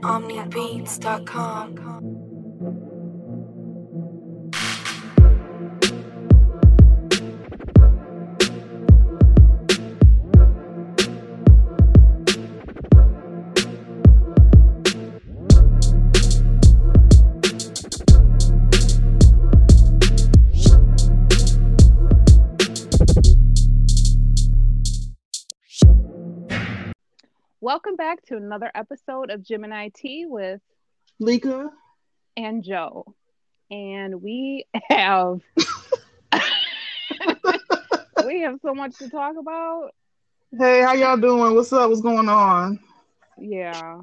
OmniBeats.com. Welcome back to another episode of Gemini T with Lika and Joe. And we have so much to talk about. Hey, how y'all doing? What's up? What's going on? Yeah.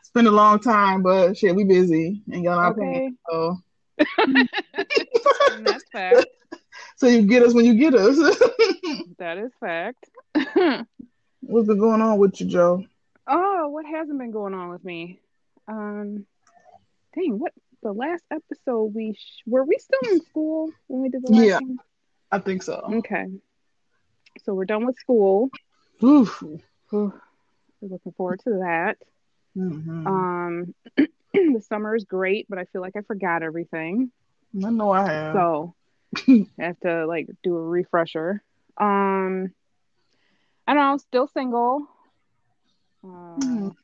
It's been a long time, but shit, we busy and got our plans. So and that's fact. So you get us when you get us. That is fact. What's been going on with you, Joe? Oh, what hasn't been going on with me? What the last episode were we still in school when we did the last one? I think so. Okay, so we're done with school. Oof. We're looking forward to that. Mm-hmm. The summer is great, but I feel like I forgot everything. I know I have. So I have to do a refresher. I know, still single. Don't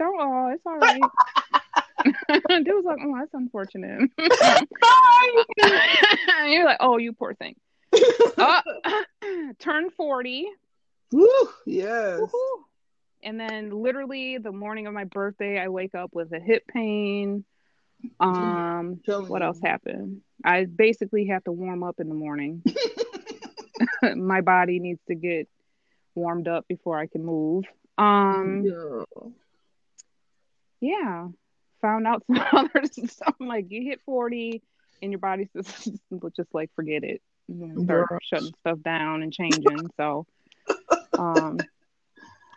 all. It's all right. Dude was like, "Oh, that's unfortunate." You're like, "Oh, you poor thing." Turned 40. Woo! Yes. Woo-hoo. And then, literally, the morning of my birthday, I wake up with a hip pain. What else happened? I basically have to warm up in the morning. My body needs to get warmed up before I can move. Yeah. Found out some others. So I'm like, you hit 40 and your body's just like, forget it. Start shutting stuff down and changing. So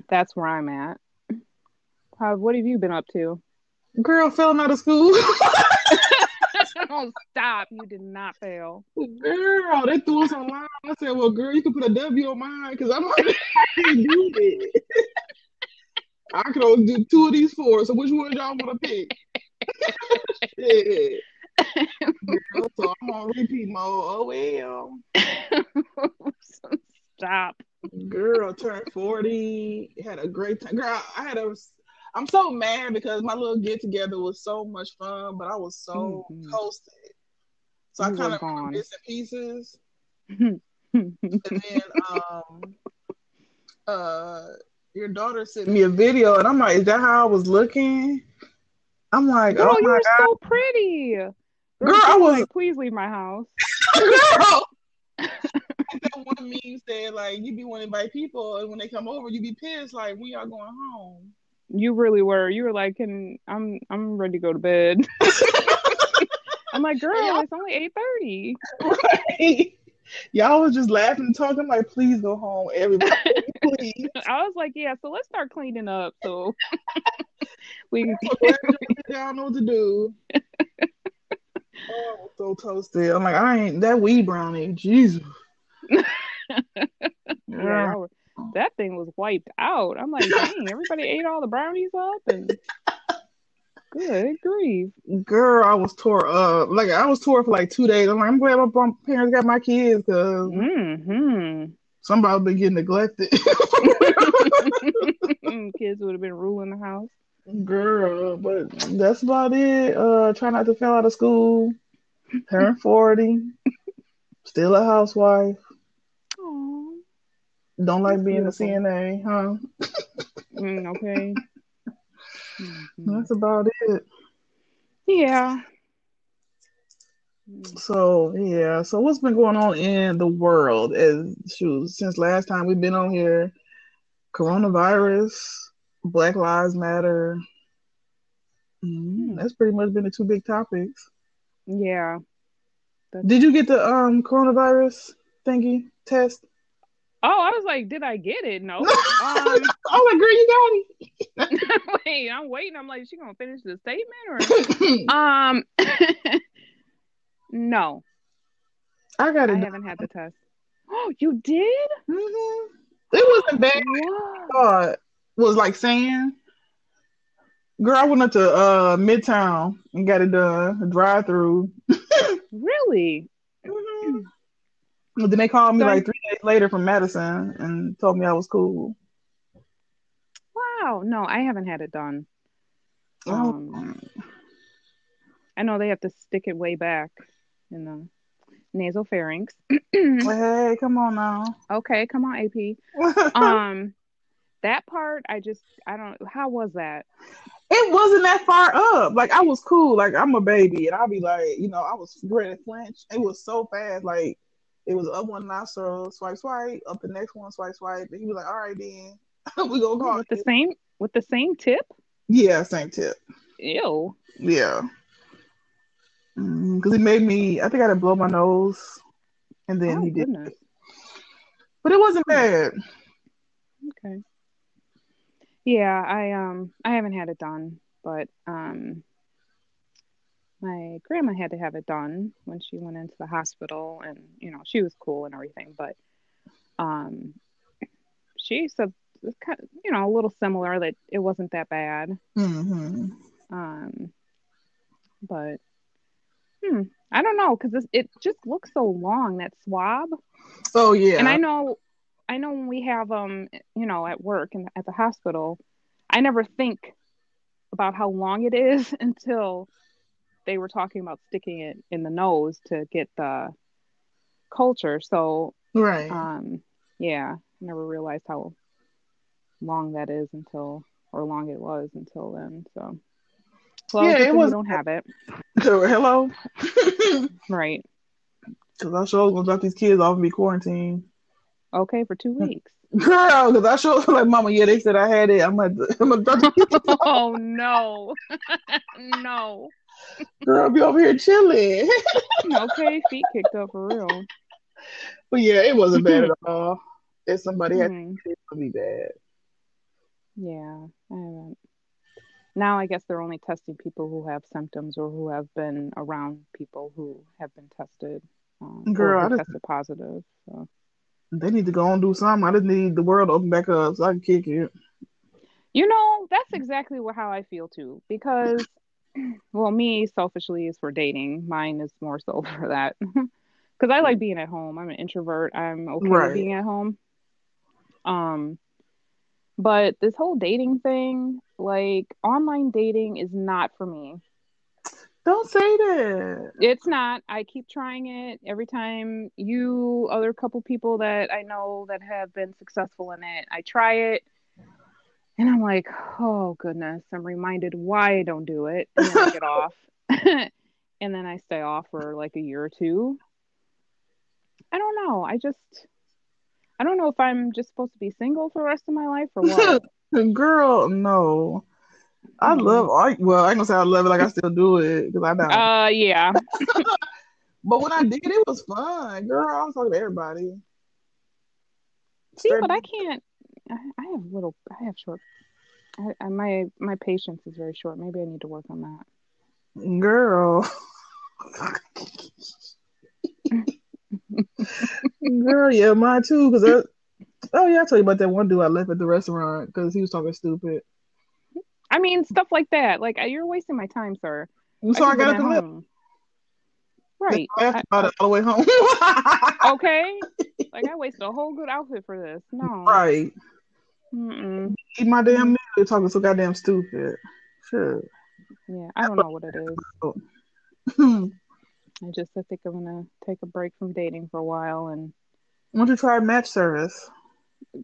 that's where I'm at. What have you been up to? Girl, failing out of school. Oh, stop. You did not fail. Girl, they threw us online. I said, well, girl, you can put a W on mine because I'm already doing it. I could only do two of these four, so which one y'all want to pick? Shit. Girl, so I'm on repeat mode. Oh, well. Stop. Girl, turned 40. Had a great time. Girl, I'm so mad because my little get-together was so much fun, but I was so toasted. So I kind of missed pieces. And then your daughter sent me a video, and I'm like, is that how I was looking? I'm like, girl, oh, you were so pretty. Girl, I was like, please leave my house. Girl! That one meme said, like, you be wanted by people, and when they come over, you be pissed, like, when y'all going home? You really were. You were like, I'm ready to go to bed. I'm like, girl, it's only 8:30. Right. Y'all was just laughing and talking. I'm like, please go home, everybody. Please. I was like, yeah, so let's start cleaning up. So we can y'all know what to do. Oh, so toasted. I'm like, I ain't that weed brownie. Jesus. Yeah. That thing was wiped out. I'm like, dang, everybody ate all the brownies up and good grief. Girl, I was tore up. Like, I was tore for like 2 days. I'm like, I'm glad my parents got my kids because somebody been getting neglected. Kids would have been ruling the house. Girl, but that's about it. Try not to fail out of school. Turn 40. Still a housewife. Don't like being a CNA, huh? Okay. That's about it. Yeah. So, yeah. So, what's been going on in the world? Since last time we've been on here, coronavirus, Black Lives Matter. That's pretty much been the two big topics. Yeah. Did you get the coronavirus thingy test? Oh, I was like, did I get it? No. Oh, my girl, you got it. Wait, I'm waiting. I'm like, she gonna finish the statement or? No. I haven't had the test. Oh, you did? Mm-hmm. It wasn't bad. What? Was like saying, girl, I went up to Midtown and got it done, drive through. Really? Mm-hmm. Then they called me like 3 days later from Madison and told me I was cool. Wow. No, I haven't had it done. I know they have to stick it way back in the nasal pharynx. Hey, come on now. Okay, come on, AP. That part, how was that? It wasn't that far up. Like, I was cool. Like, I'm a baby. And I'll be like, you know, I was ready to flinch. It was so fast. Like, it was up one nostril, swipe, swipe, up the next one, swipe, swipe. And he was like, all right, then. We gonna call it. With the same tip? Yeah, same tip. Ew. Yeah. Because he made me, I think I had to blow my nose. And then he didn't. But it wasn't bad. Okay. Yeah, I haven't had it done, but my grandma had to have it done when she went into the hospital, and you know she was cool and everything, but she said it's kind of, you know, a little similar, that it wasn't that bad. Mm-hmm. But I don't know, because it just looks so long, that swab. Oh yeah, and I know when we have you know, at work and at the hospital, I never think about how long it is until they were talking about sticking it in the nose to get the culture. So right, yeah, I never realized how long that is until, or long it was until then. So well, yeah, it was. Don't have it. So hello, right? Because I sure was gonna drop these kids off and be quarantined. Okay, for 2 weeks. Girl, because I showed like, Mama, yeah, they said I had it. I'm like, oh, no. No. Girl, be over here chilling. Okay, feet kicked up for real. But yeah, it wasn't bad at all. If somebody had it would be bad. Yeah, I haven't. Now I guess they're only testing people who have symptoms or who have been around people who have been tested. Girl, tested positive. So. They need to go and do something. I just need the world to open back up so I can kick it. You know, that's exactly how I feel too. Because, well, me selfishly is for dating. Mine is more so for that. Because I like being at home. I'm an introvert. I'm okay with being at home. But this whole dating thing, like online dating, is not for me. Don't say that. It's not. I keep trying it. Every time other couple people that I know that have been successful in it, I try it. And I'm like, oh, goodness. I'm reminded why I don't do it. And then I get off. And then I stay off for like a year or two. I don't know. I don't know if I'm just supposed to be single for the rest of my life or what. Girl, no. I love art. Well, I ain't gonna say I love it, like I still do it, because I don't. Yeah. But when I did, it was fun, girl. I was talking to everybody. See, but I can't. I have short. My patience is very short. Maybe I need to work on that. Girl. Girl, yeah, mine too. Because I told you about that one dude I left at the restaurant because he was talking stupid. I mean, stuff like that. Like, you're wasting my time, sir. So I got up and left. Right. I all the way home. Okay. Like, I wasted a whole good outfit for this. No. Right. Eat my damn meal. You're talking so goddamn stupid. Sure. Yeah, I don't know what it is. I think I'm going to take a break from dating for a while. And why don't you try match service?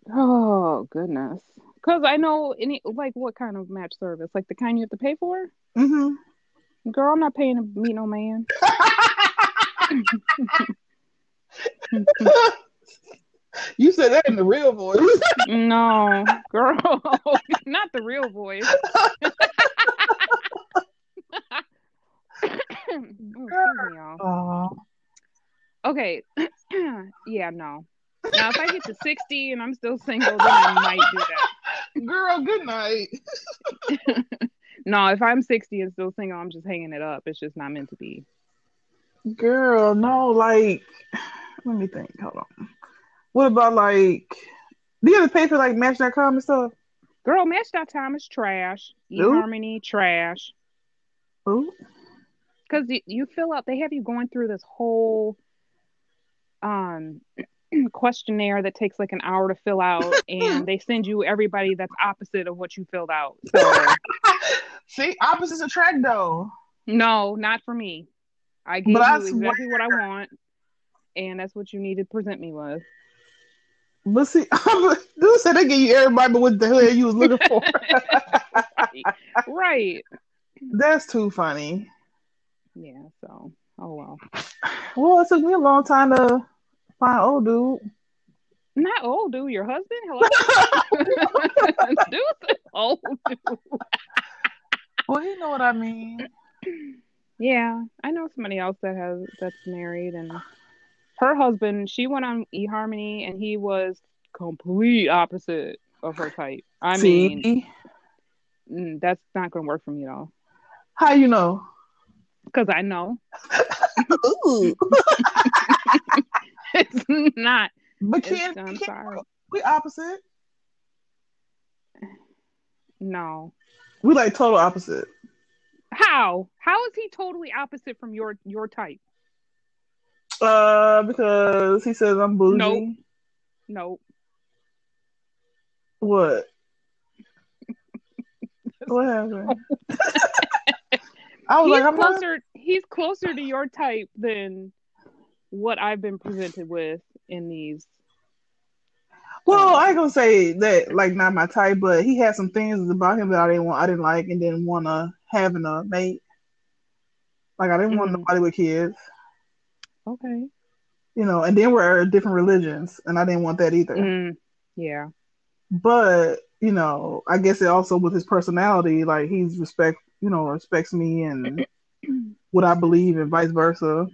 Oh, goodness. Because I know, what kind of match service? Like the kind you have to pay for? Mm-hmm. Girl, I'm not paying to meet no man. You said that in the real voice. No, girl. Not the real voice. Girl. Okay. Yeah, no. Now, if I get to 60 and I'm still single, then I might do that. Girl, good night. No, if I'm 60 and still single, I'm just hanging it up. It's just not meant to be. Girl, no, like, let me think. Hold on. What about like, do you ever pay for like Match.com and stuff? Girl, Match.com is trash. eHarmony, trash. Ooh. Because you fill out, they have you going through this whole questionnaire that takes like an hour to fill out, and they send you everybody that's opposite of what you filled out. So, see, opposites attract though. No, not for me. I give you exactly what I want, and that's what you need to present me with. But see, dude said they give you everybody but what the hell you was looking for. Right. That's too funny. Yeah, so, oh well. Well, it took me a long time to find old dude. Not old dude, your husband? Hello? Dude's old dude. Well, he know what I mean. Yeah, I know somebody else that's married, and her husband, she went on eHarmony, and he was complete opposite of her type. I mean, that's not going to work for me at all. How you know? Because I know. Ooh. It's not. But I'm sorry. We opposite? No. We like total opposite. How? How is he totally opposite from your type? Because he says I'm bougie. Nope. What? What happened? I was he's closer to your type than what I've been presented with in these. Well, I ain't gonna say that like not my type, but he had some things about him that I didn't like and didn't want to have in a mate. Like I didn't want nobody with kids. Okay. You know, and then we're different religions, and I didn't want that either. Yeah. But, you know, I guess it also with his personality, like he's respects me and what I believe and vice versa.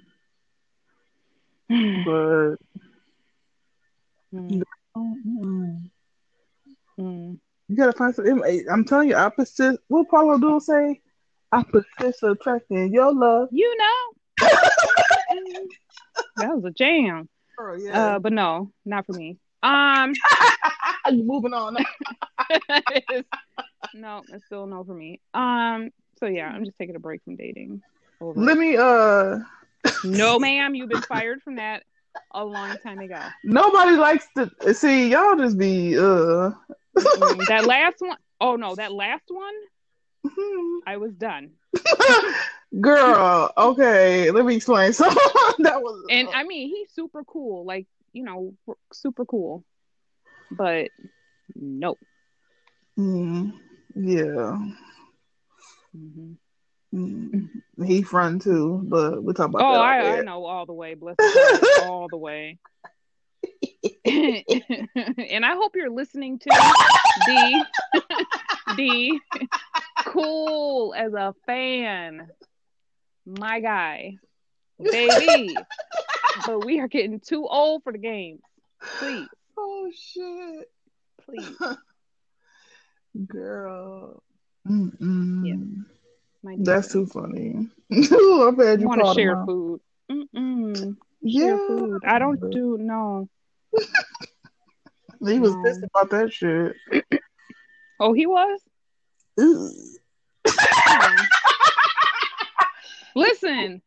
But you gotta find some. I'm telling you, opposite. What Paulo do say? Opposites attracting. Your love. You know. That was a jam. Oh, yeah. But no, not for me. Moving on. No, it's still no for me. So yeah, I'm just taking a break from dating. Over. Let me No, ma'am, you've been fired from that a long time ago. Nobody likes to see y'all just be that last one. Oh no, that last one. I was done. Girl, okay, let me explain. So that was I mean, he's super cool, like, you know, super cool. But nope. Yeah. He front too, but we'll talk about that. I know all the way, bless you, all the way. And I hope you're listening to the cool as a fan, my guy, baby. But we are getting too old for the game. Please. Oh shit. Please. Girl. Yeah. That's too funny. I'm glad you want to share food. Yeah. Share food. I don't do no. He was pissed about that shit. Oh, he was? Listen.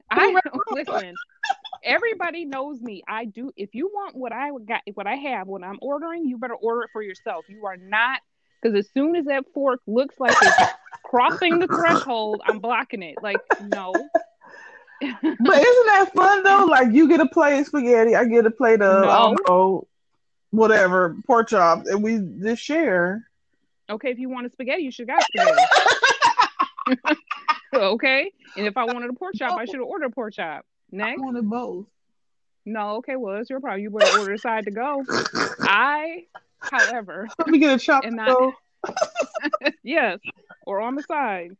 Everybody knows me. I do. If you want what I have when I'm ordering, you better order it for yourself. You are not, because as soon as that fork looks like it's crossing the threshold, I'm blocking it. Like, no. But isn't that fun though? Like, you get a plate of spaghetti, I get a plate of whatever pork chops, and we just share. Okay, if you want a spaghetti, you should have spaghetti. Okay, and if I wanted a pork chop, I should have ordered a pork chop. Next, I wanted both. No, okay, well, it's your problem. You better order a side to go. However, let me get a chop and go. Yes, or on the side.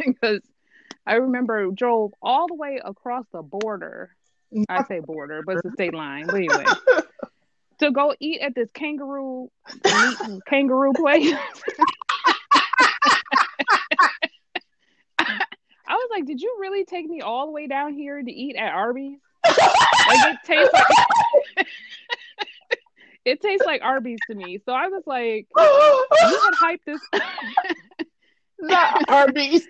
Because I remember drove all the way across the border. I say border, but it's a state line. But anyway. To go eat at this kangaroo place. I was like, did you really take me all the way down here to eat at Arby's? Like, it tastes like it tastes like Arby's to me. So I was like, you can hype this. Not Arby's.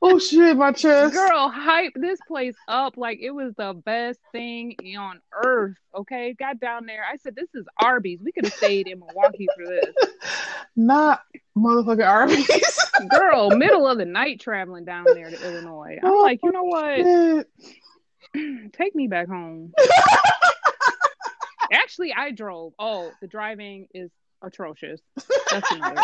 Oh shit, my chest. Girl, hype this place up like it was the best thing on earth. Okay, got down there. I said, this is Arby's. We could have stayed in Milwaukee for this. Not motherfucking Arby's. Girl, middle of the night traveling down there to Illinois. I'm like, you know what? Take me back home. Actually, I drove. Oh, the driving is atrocious. That's another.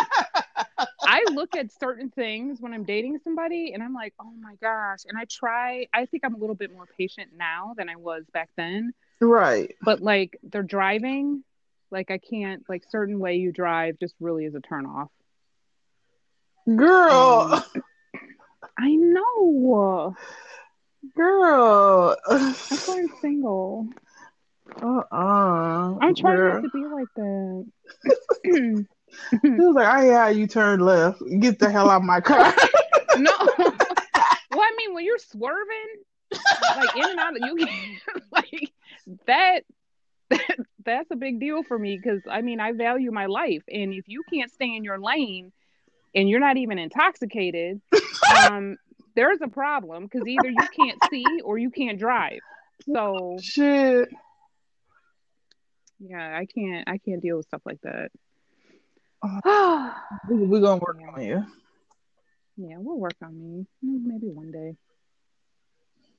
I look at certain things when I'm dating somebody and I'm like, oh my gosh. And I think I'm a little bit more patient now than I was back then. Right. But like they're driving, like I can't, like certain way you drive just really is a turnoff. Girl. I know. Girl. That's why I'm single. I'm trying not to be like that. He was like, oh yeah, you turn left. Get the hell out of my car. No. Well, I mean, when you're swerving, like in and out of you, like that's a big deal for me because I mean, I value my life, and if you can't stay in your lane and you're not even intoxicated, there's a problem because either you can't see or you can't drive. So shit. Yeah, I can't deal with stuff like that. We're gonna work on you. Yeah, we'll work on me. Maybe one day.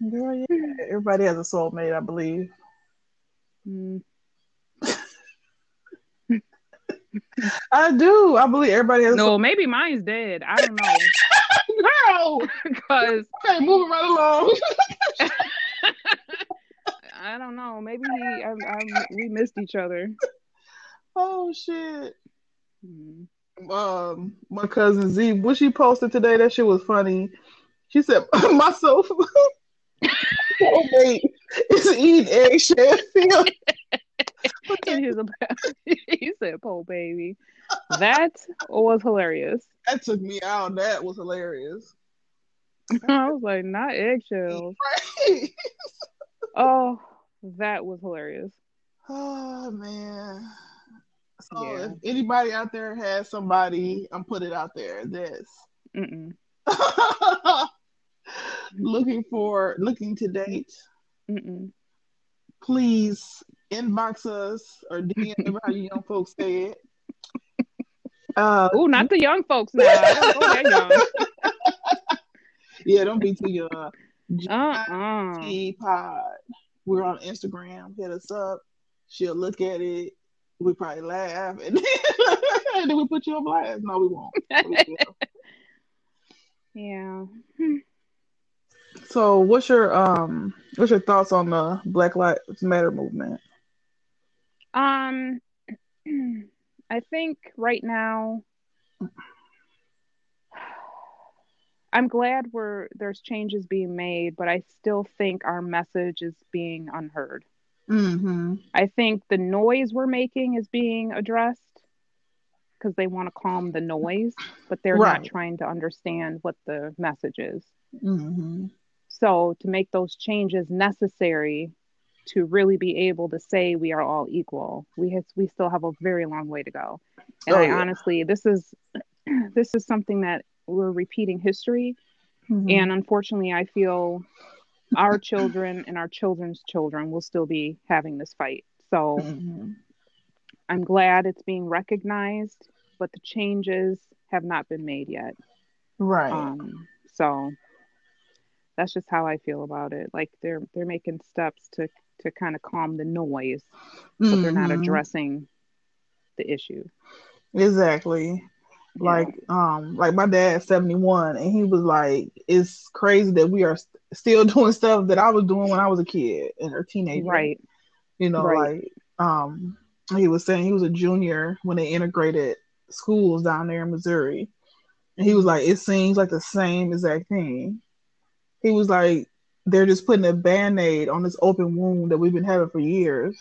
Girl, yeah. Everybody has a soulmate, I believe. I do. I believe everybody has. No, maybe mine's dead. I don't know. Girl, because okay, moving right along. I don't know. Maybe we missed each other. Oh shit. My cousin Z, what she posted today, that shit was funny. She said, my soulmate is eating eggshell. He said, "Po baby." That was hilarious. That took me out. That was hilarious. I was like, not eggshells. Right. Oh, that was hilarious. Oh man. So yeah. If anybody out there has somebody, I'm put it out there. Looking to date. Mm-mm. Please inbox us or DM how you young folks say it. Oh, not the young folks now. Yeah, don't be too young. G Pod. We're on Instagram. Hit us up. She'll look at it. We probably laugh and then we put you on blast. No, we won't. Yeah. So, what's your thoughts on the Black Lives Matter movement? I think right now, I'm glad there's changes being made, but I still think our message is being unheard. Mm-hmm. I think the noise we're making is being addressed because they want to calm the noise, but they're not trying to understand what the message is. Mm-hmm. So to make those changes necessary to really be able to say we are all equal, we still have a very long way to go. And honestly, this is something that we're repeating history. Mm-hmm. And unfortunately, I feel our children and our children's children will still be having this fight. So mm-hmm. I'm glad it's being recognized, but the changes have not been made yet. Right. So that's just how I feel about it. Like they're making steps to kind of calm the noise, but mm-hmm. they're not addressing the issue. Exactly. Like my dad's 71 and he was like, it's crazy that we are still doing stuff that I was doing when I was a kid and a teenager. Right. You know, he was saying he was a junior when they integrated schools down there in Missouri. And he was like, it seems like the same exact thing. He was like, they're just putting a Band-Aid on this open wound that we've been having for years.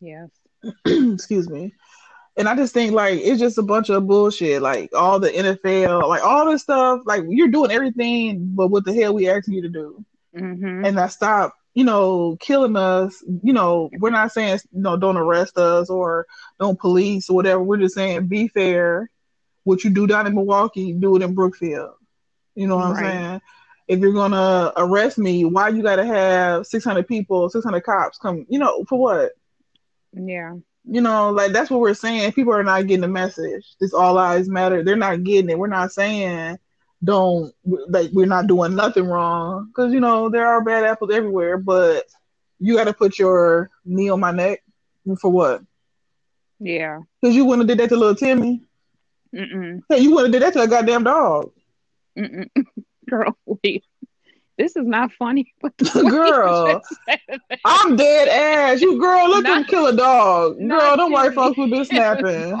Yes. Excuse me. And I just think, like, it's just a bunch of bullshit. Like, all the NFL, like, all this stuff. Like, you're doing everything, but what the hell we asking you to do? Mm-hmm. And I stopped you know, killing us, you know, we're not saying, you know, don't arrest us or don't police or whatever. We're just saying be fair. What you do down in Milwaukee, do it in Brookfield. You know what right. I'm saying? If you're going to arrest me, why you got to have 600 people, 600 cops come, you know, for what? Yeah. You know, like, that's what we're saying. People are not getting the message. This all lives matter. They're not getting it. We're not saying don't, like, we're not doing nothing wrong. Because, you know, there are bad apples everywhere. But you got to put your knee on my neck for what? Yeah. Because you wouldn't have did that to little Timmy. Mm-mm. Hey, you wouldn't have did that to a goddamn dog. Mm-mm. Girl, wait. This is not funny. But girl, I'm dead ass. You girl, let them kill a dog. Girl, them white folks would be snapping.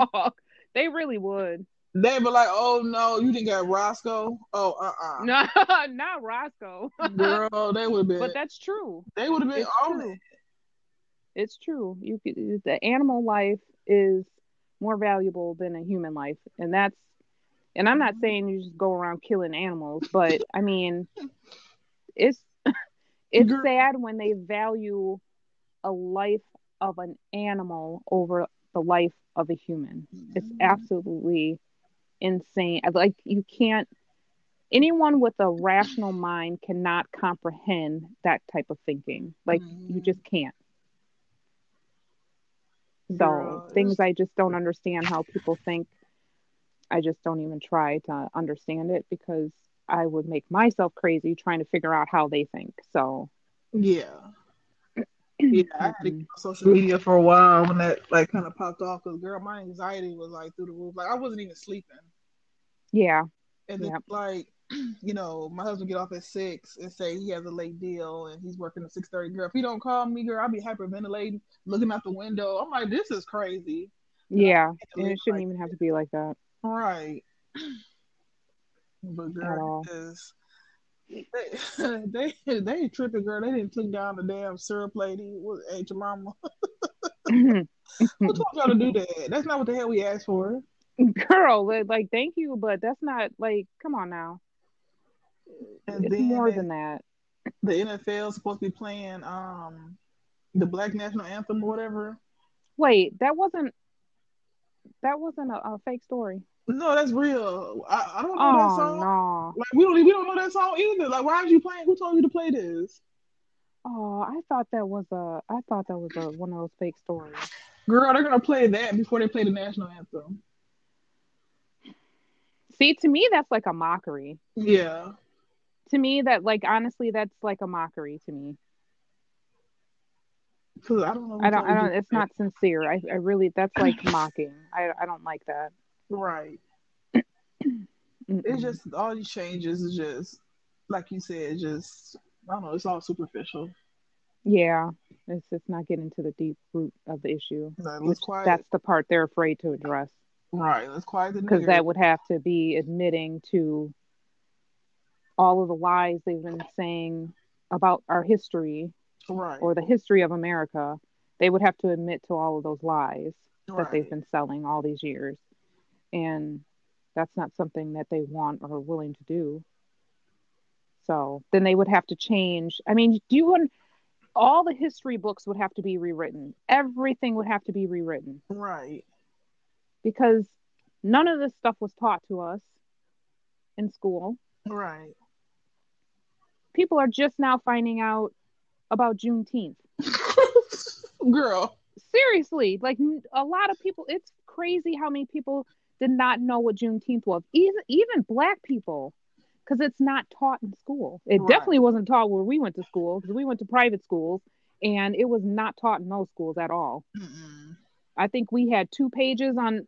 They really would. They'd be like, oh no, you didn't get Roscoe? Oh, No, not Roscoe. Girl, they would have been. But that's true. They would have been on it. It's true. You could, the animal life is more valuable than a human life. And that's, and I'm not saying you just go around killing animals, but I mean, it's Girl. Sad when they value a life of an animal over the life of a human. It's absolutely insane. Like, you can't, anyone with a rational mind cannot comprehend that type of thinking. Like, you just can't. So Girl. Things I just don't understand how people think. I just don't even try to understand it because I would make myself crazy trying to figure out how they think. So, yeah, I had to get on social media for a while when that like kind of popped off because girl, my anxiety was like through the roof. Like I wasn't even sleeping. Yeah, and then like you know, my husband get off at 6 and say he has a late deal and he's working at 6:30. Girl, if he don't call me, girl, I'll be hyperventilating, looking out the window. I'm like, this is crazy. Yeah, and it shouldn't even have to be like that. Right, but girl, they tripping, girl. They didn't click down the damn syrup lady. What ain't your mama? Who told y'all to do that? That's not what the hell we asked for, girl. Like, thank you, but that's not like. Come on now, and it's more than that. The NFL is supposed to be playing the Black National Anthem or whatever. Wait, that wasn't a fake story. No, that's real. I don't know that song. No. Like we don't know that song either. Like why are you playing? Who told you to play this? Oh, I thought that was one of those fake stories. Girl, they're gonna play that before they play the national anthem. See, to me, that's like a mockery. Yeah. To me, that like honestly, that's like a mockery to me. Cause I don't know. I don't. It's not sincere. I really. That's like mocking. I don't like that. Right. It's just all these changes is just like you said, just I don't know, it's all superficial. Yeah. It's just not getting to the deep root of the issue. Right, that's the part they're afraid to address. Right. Let's quiet the narrative. Because that would have to be admitting to all of the lies they've been saying about our history right. or the history of America. They would have to admit to all of those lies right. that they've been selling all these years. And that's not something that they want or are willing to do. So then they would have to change. I mean, all the history books would have to be rewritten. Everything would have to be rewritten. Right. Because none of this stuff was taught to us in school. Right. People are just now finding out about Juneteenth. Girl. Seriously, like a lot of people, it's crazy how many people did not know what Juneteenth was, even Black people, because it's not taught in school. It right. definitely wasn't taught where we went to school, because we went to private schools, and it was not taught in those schools at all. Mm-mm. I think we had 2 pages on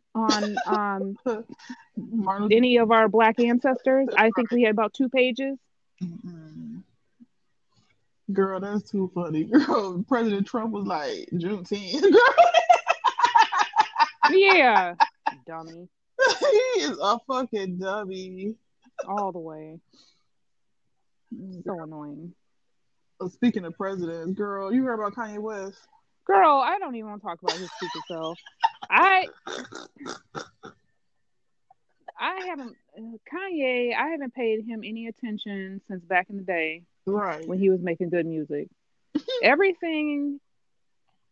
any of our Black ancestors. I think we had about 2 pages. Mm-mm. Girl, that's too funny. Girl, President Trump was like, Juneteenth. Yeah. Dummy. He is a fucking dummy. All the way. So annoying. Oh, speaking of presidents, girl, you heard about Kanye West? Girl, I don't even want to talk about his stupid self. I haven't paid him any attention since back in the day. Right. When he was making good music. Everything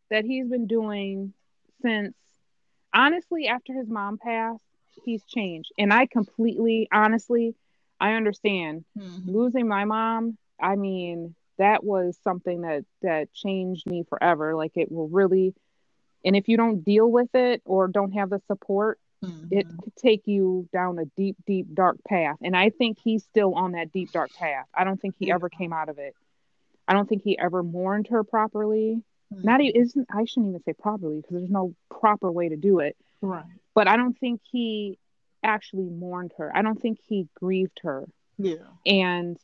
that he's been doing since, honestly, after his mom passed, he's changed. And I completely, honestly, I understand. Mm-hmm. Losing my mom, I mean, that was something that changed me forever. Like, it will really, and if you don't deal with it or don't have the support, mm-hmm. it could take you down a deep, deep, dark path. And I think he's still on that deep, dark path. I don't think he ever came out of it. I don't think he ever mourned her properly. Mm-hmm. I shouldn't even say properly, because there's no proper way to do it. Right. But I don't think he actually mourned her. I don't think he grieved her. Yeah. And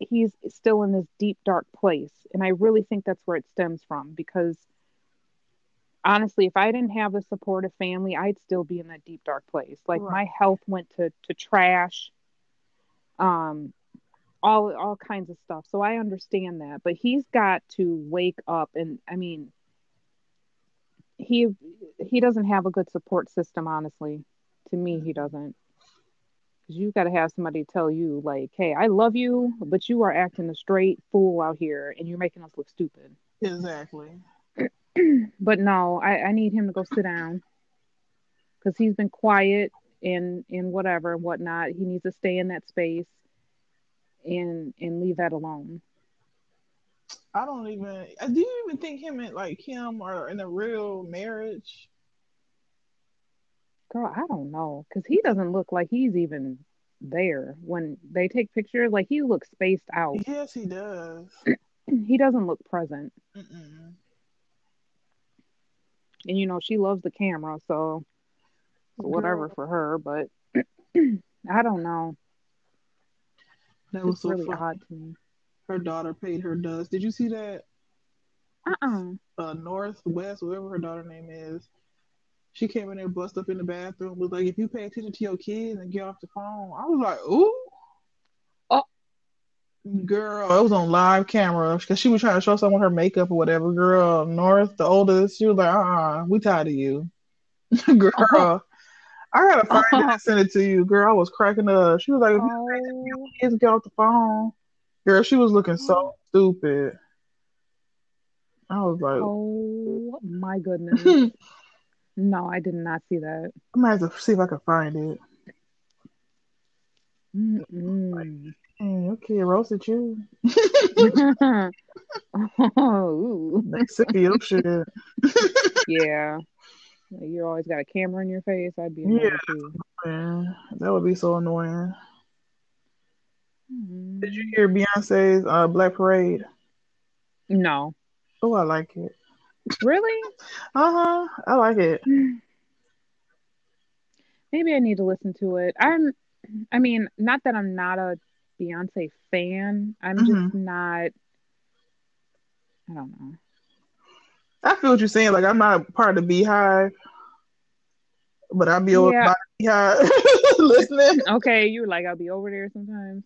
he's still in this deep, dark place. And I really think that's where it stems from, because honestly, if I didn't have the support of family, I'd still be in that deep, dark place. Like, right. my health went to trash, all kinds of stuff. So I understand that, but he's got to wake up. And I mean, he doesn't have a good support system, honestly. To me, he doesn't. You got to have somebody tell you, like, hey, I love you, but you are acting a straight fool out here and you're making us look stupid. Exactly. But no, I need him to go sit down, because he's been quiet and whatever and whatnot. He needs to stay in that space and leave that alone. I don't even, do you even think him are in a real marriage? Girl, I don't know, because he doesn't look like he's even there when they take pictures. Like, he looks spaced out. Yes, he does. He doesn't look present. Mm-mm. And, you know, she loves the camera, so whatever for her. But I don't know. That was so really funny. Odd to me. Her daughter paid her dues. Did you see that? North West, whatever her daughter name is. She came in there, bust up in the bathroom, was like, if you pay attention to your kids and get off the phone. I was like, ooh. Oh. Girl, it was on live camera, because she was trying to show someone her makeup or whatever. Girl, North, the oldest, she was like, we tired of you. Girl, uh-huh. I got to find it and send it to you. Girl, I was cracking up. She was like, if you pay attention to your kids and get off the phone. Girl, she was looking so stupid. I was like, oh, my goodness. No, I did not see that. I might have to see if I can find it. Okay, roasted you. Oh, sick of your shit. Yeah, you always got a camera in your face. I'd be annoyed too. Man, that would be so annoying. Mm-hmm. Did you hear Beyonce's Black Parade? No. Oh, I like it. Really? I like it. Maybe I need to listen to it. I mean, not that I'm not a Beyonce fan. I'm just not. I don't know. I feel what you're saying. Like, I'm not part of the Beehive, but I'll be over by the Beehive listening. Okay, you're like, I'll be over there sometimes.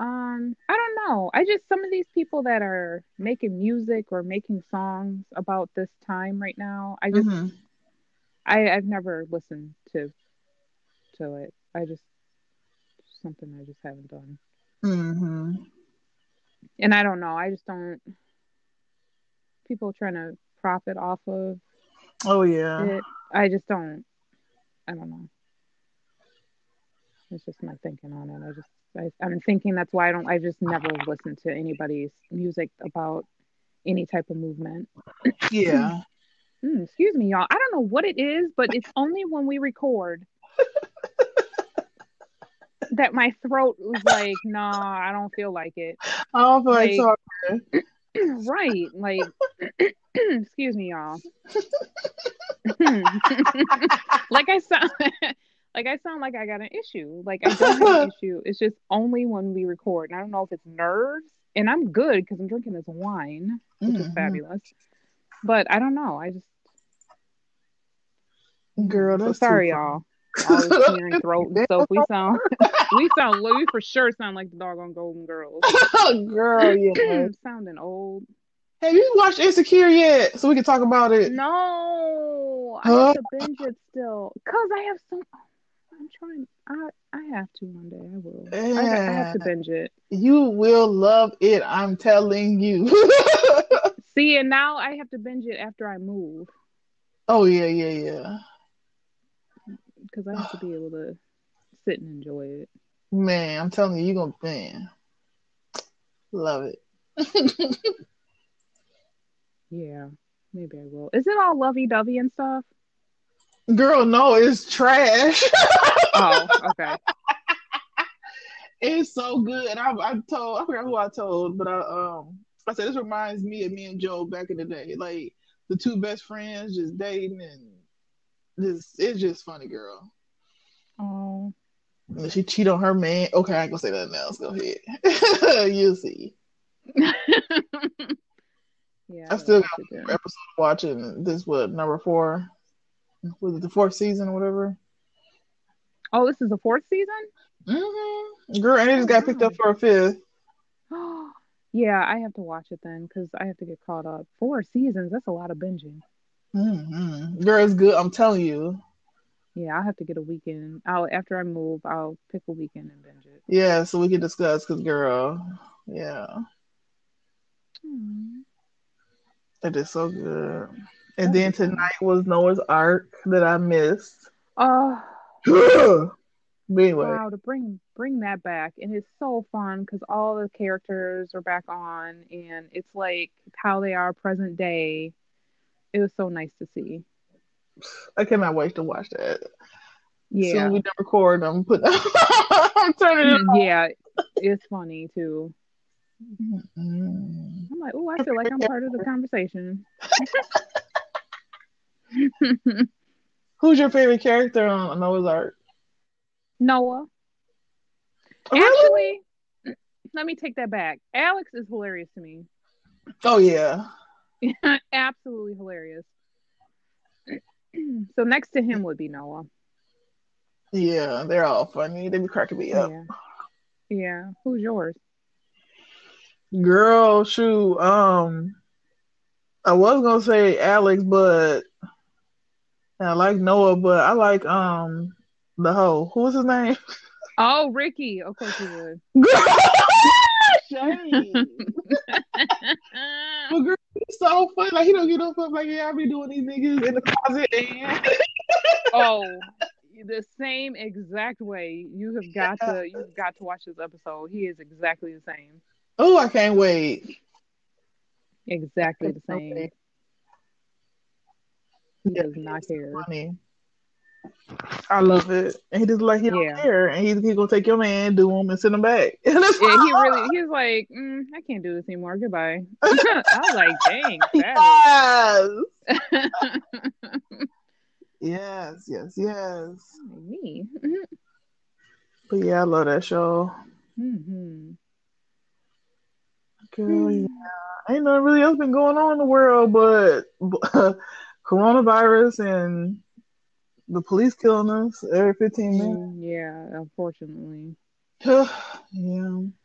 I don't know. I just, some of these people that are making music or making songs about this time right now, I just, I've never listened to it. I just, something I just haven't done. Mm-hmm. And I don't know. I just don't, people trying to profit off of. Oh yeah. It, I just don't, I don't know. It's just my thinking on it. I'm thinking that's why I just never listen to anybody's music about any type of movement. Yeah. Excuse me, y'all. I don't know what it is, but it's only when we record that my throat was like, nah, I don't feel like it. I don't feel like talking. Right. Like, excuse me, y'all. I sound like I got an issue. Like, I don't have an issue. It's just only when we record. And I don't know if it's nerves. And I'm good because I'm drinking this wine, which is fabulous. But I don't know. I just... Girl, that's so sorry, y'all. All this clearing throat and stuff. We for sure sound like the doggone Golden Girls. Girl, yeah. Sounding old. Have you watched Insecure yet? So we can talk about it. No. I have to binge it still. Because I have some... I'm I'm trying. I have to one day. I will. Yeah. I have to binge it. You will love it. I'm telling you. See, and now I have to binge it after I move. Oh, yeah. Because I have to be able to sit and enjoy it. Man, I'm telling you, you're going to, man, love it. Yeah, maybe I will. Is it all lovey-dovey and stuff? Girl, no, it's trash. Oh, okay. It's so good. I forgot who I told, but I said, this reminds me of me and Joe back in the day. Like, the two best friends just dating and it's just funny, girl. Oh. She cheat on her man. Okay, I ain't gonna say nothing else. Go ahead. You'll see. Yeah. I still got an episode watching. This was number 4. Was it the 4th season or whatever? Oh, this is the 4th season? Mm-hmm. Girl, and it just got picked up for a 5th. Yeah, I have to watch it then because I have to get caught up. 4 seasons, that's a lot of binging. Mm-hmm. Girl, it's good. I'm telling you. Yeah, I'll have to get a weekend. After I move, I'll pick a weekend and binge it. Yeah, so we can discuss because, girl, yeah. Mm. It is so good. And then tonight was Noah's Ark that I missed. Oh. But anyway. Wow, to bring that back. And it's so fun because all the characters are back on. And it's like how they are present day. It was so nice to see. I cannot wait to watch that. Yeah. Soon we don't record. I'm putting I'm turning it on. Yeah, it's funny too. Mm-hmm. I'm like, oh, I feel like I'm part of the conversation. Who's your favorite character on Noah's Ark? Noah. Really? Actually, let me take that back. Alex is hilarious to me. Oh yeah. Absolutely hilarious. So next to him would be Noah. Yeah, they're all funny. They be cracking me up. Yeah. Who's yours? Girl, shoot. I was gonna say Alex, but I like Noah, but I like the hoe. Who was his name? Oh, Ricky. Of course he would. Shame. But girl, he's so funny. Like, he don't get up like, yeah, I be doing these niggas in the closet. And oh, the same exact way. You've got to watch this episode. He is exactly the same. Oh, I can't wait. Exactly the same. Okay. He does not care. Funny. I love it. And he just like he don't care, and he's gonna take your man, do him, and send him back. Yeah, he's like, I can't do this anymore. Goodbye. I was like, dang, yes. yes. Me. But yeah, I love that show. Mm-hmm. Girl, yeah. Ain't nothing really else been going on in the world but coronavirus and the police killing us every 15 minutes. Yeah, unfortunately. Yeah, nothing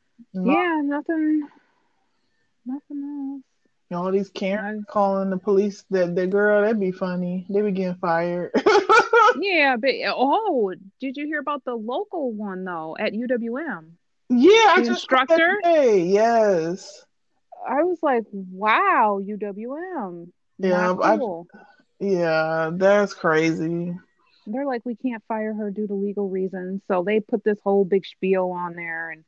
else. All these Karen calling the police, that girl, that'd be funny. They be getting fired. Yeah, but did you hear about the local one though at UWM? Yeah, the instructor. Yes. I was like, wow, UWM. Yeah, cool. Yeah, that's crazy. They're like, we can't fire her due to legal reasons. So they put this whole big spiel on there, and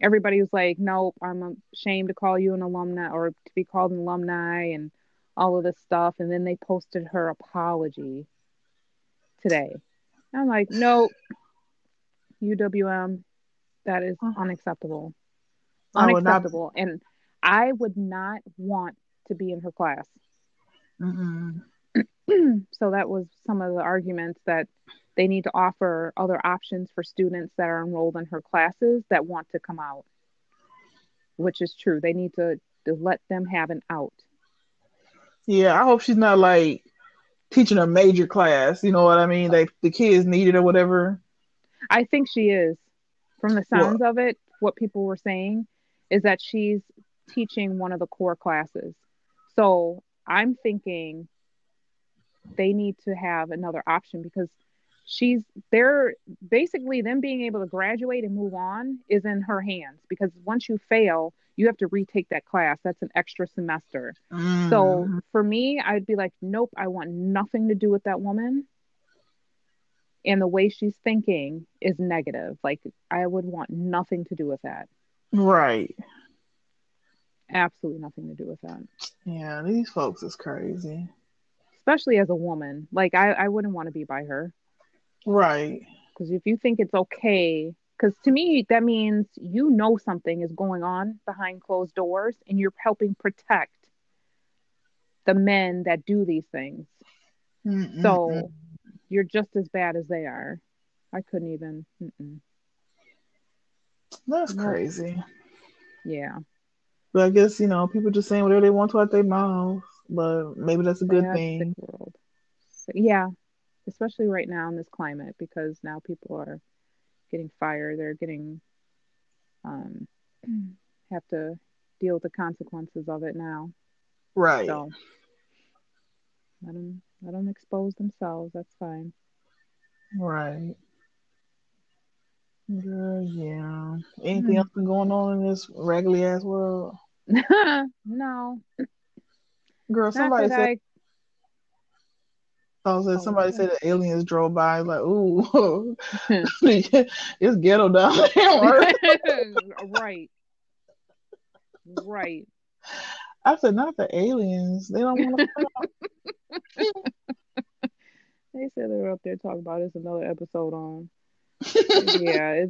everybody was like, nope, I'm ashamed to call you an alumna or to be called an alumni and all of this stuff. And then they posted her apology today. And I'm like, nope, UWM, that is unacceptable. Unacceptable. And I would not want to be in her class. Mm-hmm. So that was some of the arguments that they need to offer other options for students that are enrolled in her classes that want to come out, which is true. They need to let them have an out. Yeah, I hope she's not like teaching a major class. You know what I mean? Like the kids need it or whatever. I think she is. From the sounds of it, what people were saying is that she's teaching one of the core classes. So I'm thinking they need to have another option because they're basically them being able to graduate and move on is in her hands, because once you fail, you have to retake that class. That's an extra semester. So for me, I'd be like, nope, I want nothing to do with that woman. And the way she's thinking is negative. Like, I would want nothing to do with that. Right. Absolutely nothing to do with that. Yeah, these folks is crazy. Especially as a woman. Like, I wouldn't want to be by her. Right. Because if you think it's okay, because to me, that means you know something is going on behind closed doors, and you're helping protect the men that do these things. Mm-mm-mm. So you're just as bad as they are. I couldn't even. Mm-mm. That's crazy. Yeah. But I guess, you know, people just saying whatever they want to out their mouths. But maybe that's a good thing. So, yeah. Especially right now in this climate, because now people are getting fired. They're getting, have to deal with the consequences of it now. Right. So let them expose themselves. That's fine. Right. Yeah. Anything else been going on in this raggedy ass world? No. Girl, somebody said. Somebody said the aliens drove by. Like, ooh, it's ghetto down there. Right. Right. I said, not the aliens. They don't want to come. They said they were up there talking about it's another episode on. Yeah,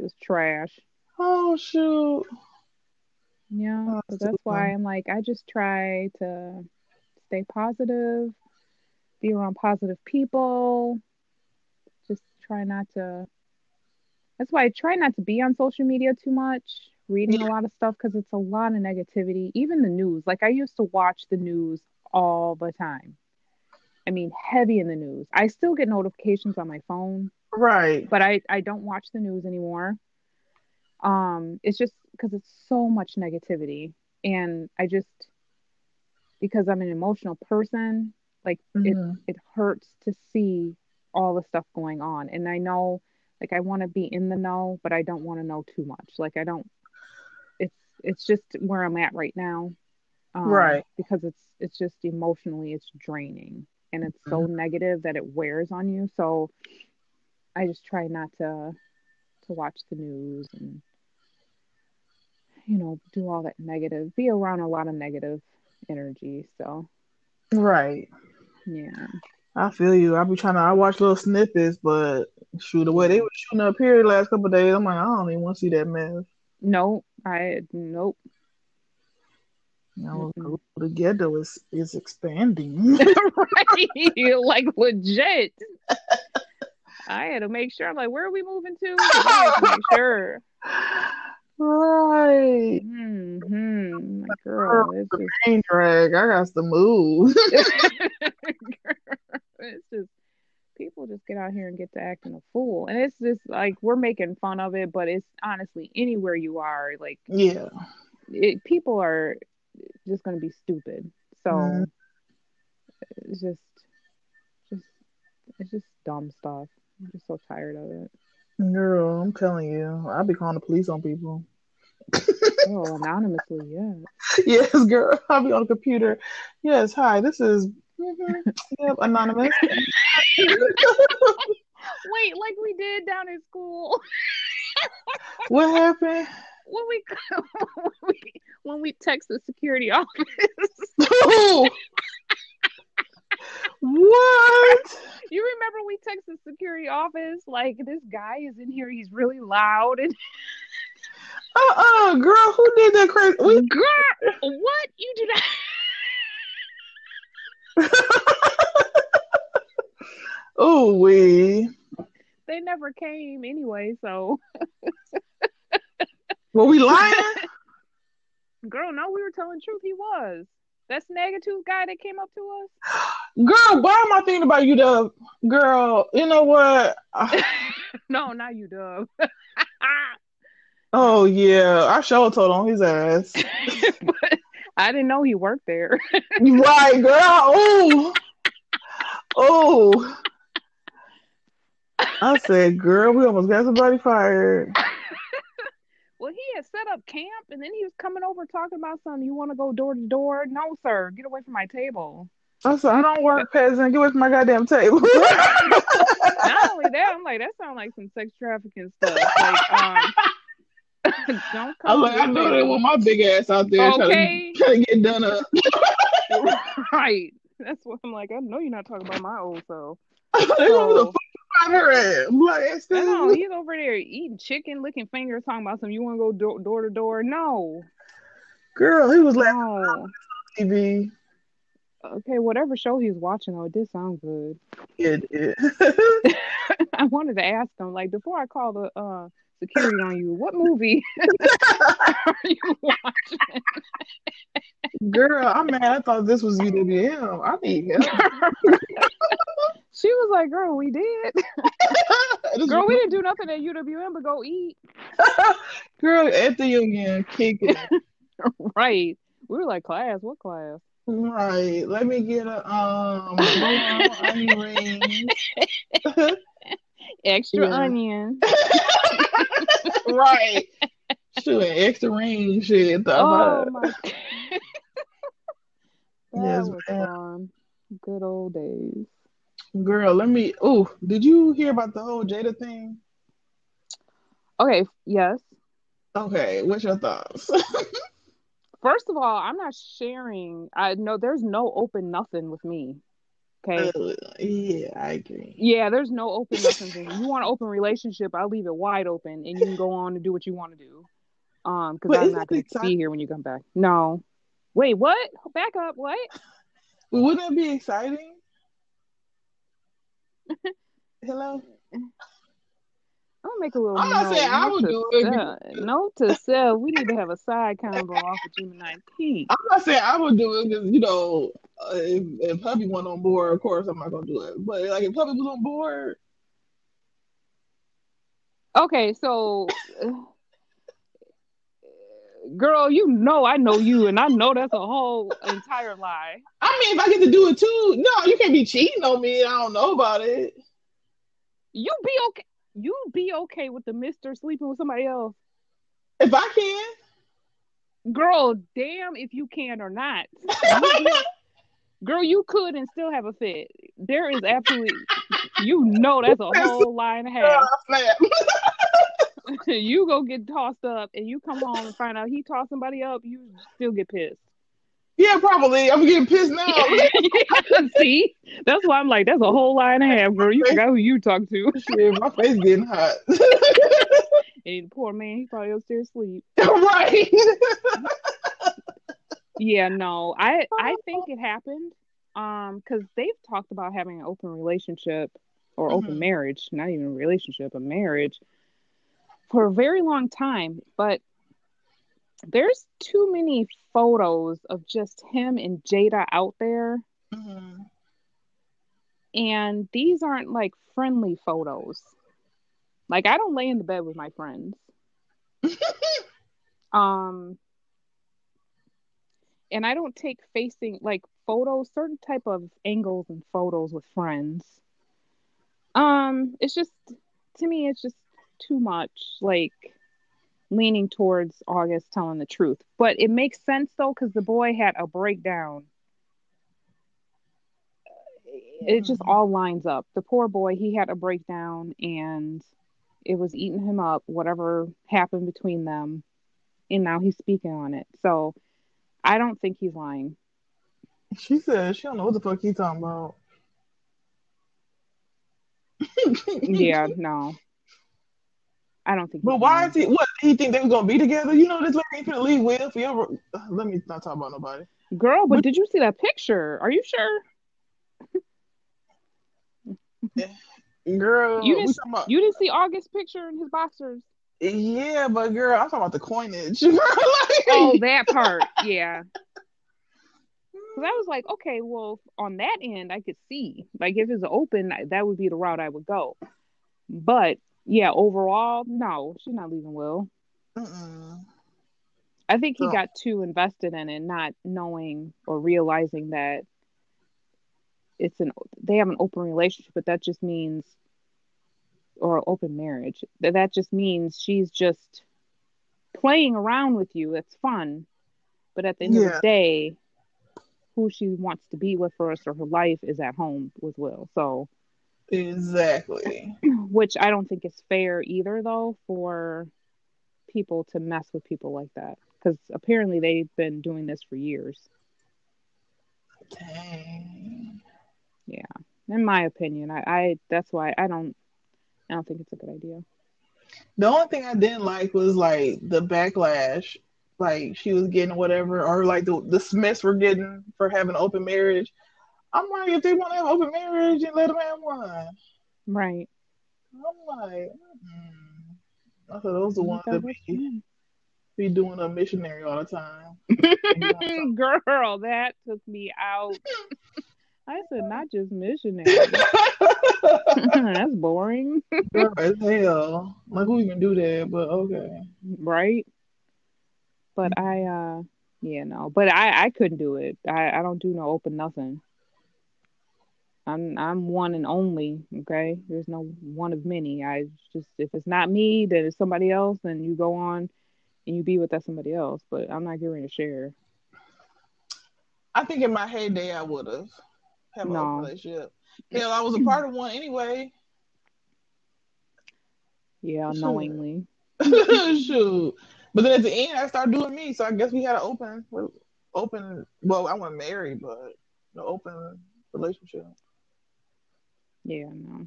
it's trash. Oh, shoot. Yeah, oh, so that's why I'm like, I just try to stay positive, be around positive people, just try not to. That's why I try not to be on social media too much, reading a lot of stuff, because it's a lot of negativity. Even the news, like I used to watch the news all the time. I mean, heavy in the news. I still get notifications on my phone. Right. But I don't watch the news anymore. It's just because it's so much negativity. And I just, because I'm an emotional person, like it hurts to see all the stuff going on. And I know, like, I want to be in the know, but I don't want to know too much. Like, I don't, it's just where I'm at right now. Right. Because it's just emotionally, it's draining, and it's so negative that it wears on you. So I just try not to watch the news and, you know, do all that negative, be around a lot of negative energy. So. Right. Yeah. I feel you. I watch little snippets, but shoot, the way they were shooting up here the last couple of days, I'm like, I don't even want to see that mess. Nope. The ghetto is expanding. Right. Like, legit. I had to make sure. I'm like, where are we moving to? I had to make sure. Right. My girl, it's the main drag. I got to move. Girl, it's just people just get out here and get to acting a fool, and it's just like we're making fun of it, but it's honestly anywhere you are, like people are just going to be stupid. So it's just dumb stuff. I'm just so tired of it. Girl, I'm telling you, I'll be calling the police on people. Oh, anonymously, yeah. Yes, girl, I'll be on the computer. Yes, hi, this is anonymous. Wait, like we did down in school. What happened? When we text the security office. Oh. What? You remember we text the security office like, this guy is in here, he's really loud, and girl, who did that crazy? Girl, what? You did not. Oh, we. They never came anyway, so. Were we lying? Girl, no, we were telling the truth. He was. That's negative guy that came up to us. Girl, why am I thinking about you, Dub? Girl, you know what? No, not you, Dub. Oh, yeah. I sure told on his ass. But I didn't know he worked there. Right, girl. Oh. I said, girl, we almost got somebody fired. Well, he had set up camp, and then he was coming over talking about something. You want to go door to door? No, sir. Get away from my table. I said, I don't work, peasant. Get away from my goddamn table. Not only that, I'm like, that sounds like some sex trafficking stuff. Like, don't come. I'm like, I know they want my big ass out there trying to get done up. Right. That's what I'm like. I know you're not talking about my old self. They want me to fuck her ass. I'm like, no, he's over there eating chicken, licking fingers, talking about something. You want to go door to door? No. Girl, he was laughing on TV. Okay, whatever show he's watching, though, it did sound good. It did. I wanted to ask him, like, before I call the security on you, what movie are you watching? Girl, I'm mad. I thought this was UWM. I need help. She was like, girl, we did. Girl, we didn't do nothing at UWM but go eat. Girl, at the union, kick it. Right. We were like, class? What class? Right. Let me get a onion rings. Extra onion. Right. Shoot, an extra ring shit. Oh my God. Yes, man. Good old days. Girl, did you hear about the whole Jada thing? Okay, yes. Okay, what's your thoughts? First of all, I'm not sharing. I know there's no open nothing with me. Okay. Yeah, I agree. Yeah, there's no open nothing thing. You want an open relationship, I'll leave it wide open and you can go on to do what you want to do. Because I'm not going to be here when you come back. No. Wait, what? Back up, what? Wouldn't that be exciting? Hello? I'll make a little. I'm not saying I would do it. Note to self, we need to have a side combo off of Gemini T. I'm not saying I would do it because, you know, if hubby went on board, of course I'm not gonna do it. But like if hubby was on board, okay. So, girl, you know I know you, and I know that's a whole entire lie. I mean, if I get to do it too, no, you can't be cheating on me. I don't know about it. You be okay. You be okay with the mister sleeping with somebody else? If I can. Girl, damn if you can or not. Girl, you could and still have a fit. There is absolutely... You know that's a whole lie and a half. You go get tossed up and you come home and find out he tossed somebody up, you still get pissed. Yeah, probably. I'm getting pissed now. Yeah, see? That's why I'm like, that's a whole lie and a half, girl. You forgot who you talk to. Shit, my face getting hot. And the poor man, he probably upstairs asleep. Right. Yeah, no. I think it happened because they've talked about having an open relationship or open marriage, not even a relationship, a marriage, for a very long time. But there's too many photos of just him and Jada out there. Mm-hmm. And these aren't like friendly photos. Like I don't lay in the bed with my friends. And I don't take facing like photos, certain type of angles and photos with friends. It's just, to me, it's just too much. Like leaning towards August telling the truth. But it makes sense, though, because the boy had a breakdown. It just all lines up. The poor boy, he had a breakdown, and it was eating him up, whatever happened between them, and now he's speaking on it. So, I don't think he's lying. She said she don't know what the fuck he's talking about. Yeah, no. I don't think. But why is he? What he think they was gonna be together? You know, this lady ain't gonna leave Will forever. Let me not talk about nobody. Girl, but did you see that picture? Are you sure? Girl, you didn't see August's picture in his boxers. Yeah, but girl, I'm talking about the coinage. Like, oh, that part, yeah. Because I was like, okay, well, on that end, I could see like if it's open, that would be the route I would go, but. Yeah, overall, no, she's not leaving Will. I think he got too invested in it, not knowing or realizing that they have an open relationship, but that just means or an open marriage. That just means she's just playing around with you. It's fun. But at the end of the day, who she wants to be with first or her life is at home with Will. So exactly. Which I don't think is fair either, though, for people to mess with people like that. Because apparently they've been doing this for years. Dang. Yeah. In my opinion, I that's why I don't think it's a good idea. The only thing I didn't like was like the backlash, like she was getting whatever, or like the Smiths were getting for having open marriage. I'm like, if they want to have open marriage, and let them have one. Right. I'm like, I thought those the ones that be doing a missionary all the time. Girl, that took me out. I said, not just missionary. That's boring. Girl, as hell. Like, who even do that? But okay. Right? But I couldn't do it. I don't do no open nothing. I'm one and only, okay? There's no one of many. I just, if it's not me, then it's somebody else, then you go on and you be with that somebody else. But I'm not giving a share. I think in my heyday, I would have had my own relationship. Hell, I was a part of one anyway. Yeah, knowingly. Shoot. But then at the end, I started doing me. So I guess we had an open. Well, I wasn't married, but an open relationship. Yeah, no.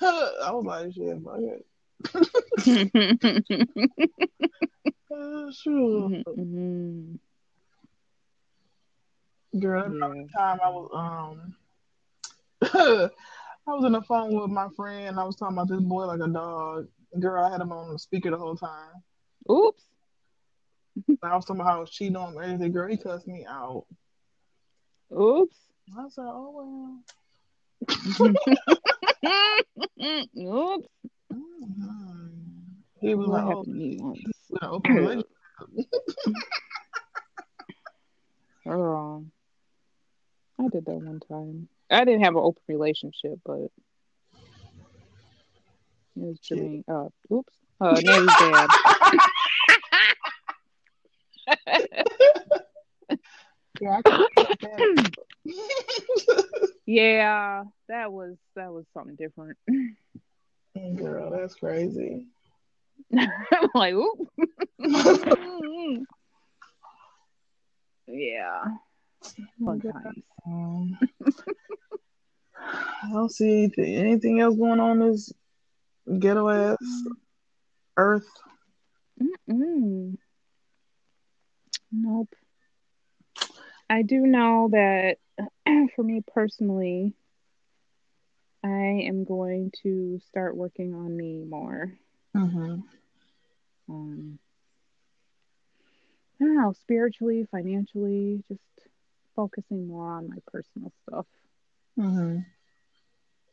I was like, shit, fuck it. Sure. Mm-hmm. Girl, the time I was I was on the phone with my friend and I was talking about this boy like a dog. Girl, I had him on the speaker the whole time. Oops. I was talking about how I was cheating on him and everything. Girl, he cussed me out. Oops. I was like, oh well. Oops. Mm-hmm. He was like, oh, once. Girl, I did that one time. I didn't have an open relationship, but it was Jermaine. Oops. No, he's dead. Yeah, that was something different. Girl, that's crazy. I'm like, oop. Yeah. Fun times. I don't see anything else going on this ghetto ass earth. Nope. I do know that for me personally, I am going to start working on me more. Uh-huh. I don't know, spiritually, financially, just focusing more on my personal stuff. Mm-hmm.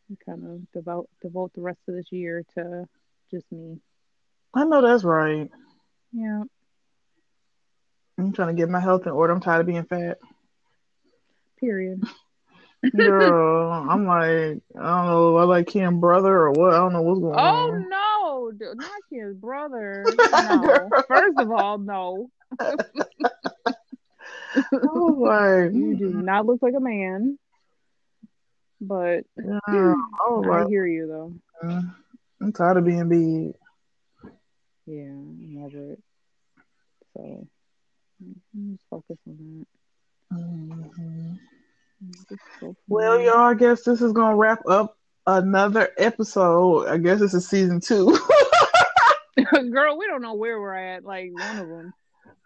And kind of devote the rest of this year to just me. I know that's right. Yeah. I'm trying to get my health in order. I'm tired of being fat. Period. Girl, I'm like, I don't know, I like Kim's brother or what? I don't know what's going on. Oh, no, not Kim's brother. No. First of all, no. Oh, you do not look like a man, but I hear you though. I'm tired of being beat. Yeah, I'm over it. So I'm just focus on that. Mm-hmm. Well, y'all, I guess this is gonna wrap up another episode. I guess this is season 2. Girl, we don't know where we're at. Like one of them.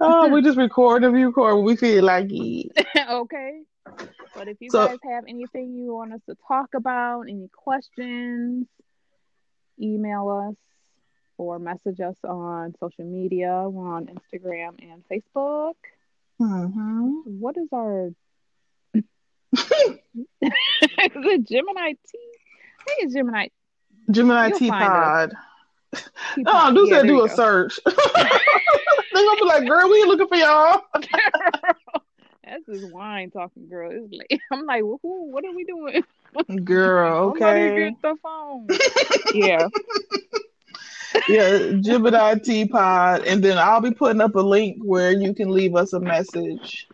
Oh, we just record and record when we feel like it. Okay. But if you guys have anything you want us to talk about, any questions, email us or message us on social media. We're on Instagram and Facebook. Mm-hmm. What is our the Gemini T? I think it's Gemini T Pod. No, dude said do a search. They're gonna be like, girl, we looking for y'all. Girl, that's this wine talking, girl. I'm like, well, what are we doing? Girl, okay. Get the phone. Yeah. Yeah, Gemini T Pod. And then I'll be putting up a link where you can leave us a message.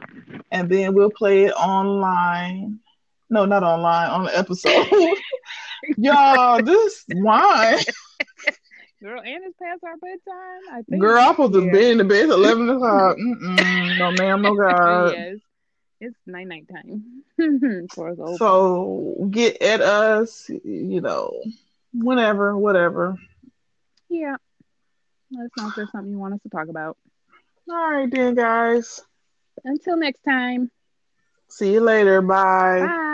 And then we'll play it online. No, not online, on the episode. Y'all, this wine. Girl, and it's past our bedtime, I think. Girl, I'm supposed to be in the bed at 11 o'clock. No, ma'am, no God. Yes. It's night-night time. So get at us, you know, whenever, whatever. Yeah. Let us know if there's something you want us to talk about. All right then, guys. Until next time. See you later. Bye. Bye.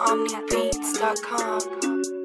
OmniBeats.com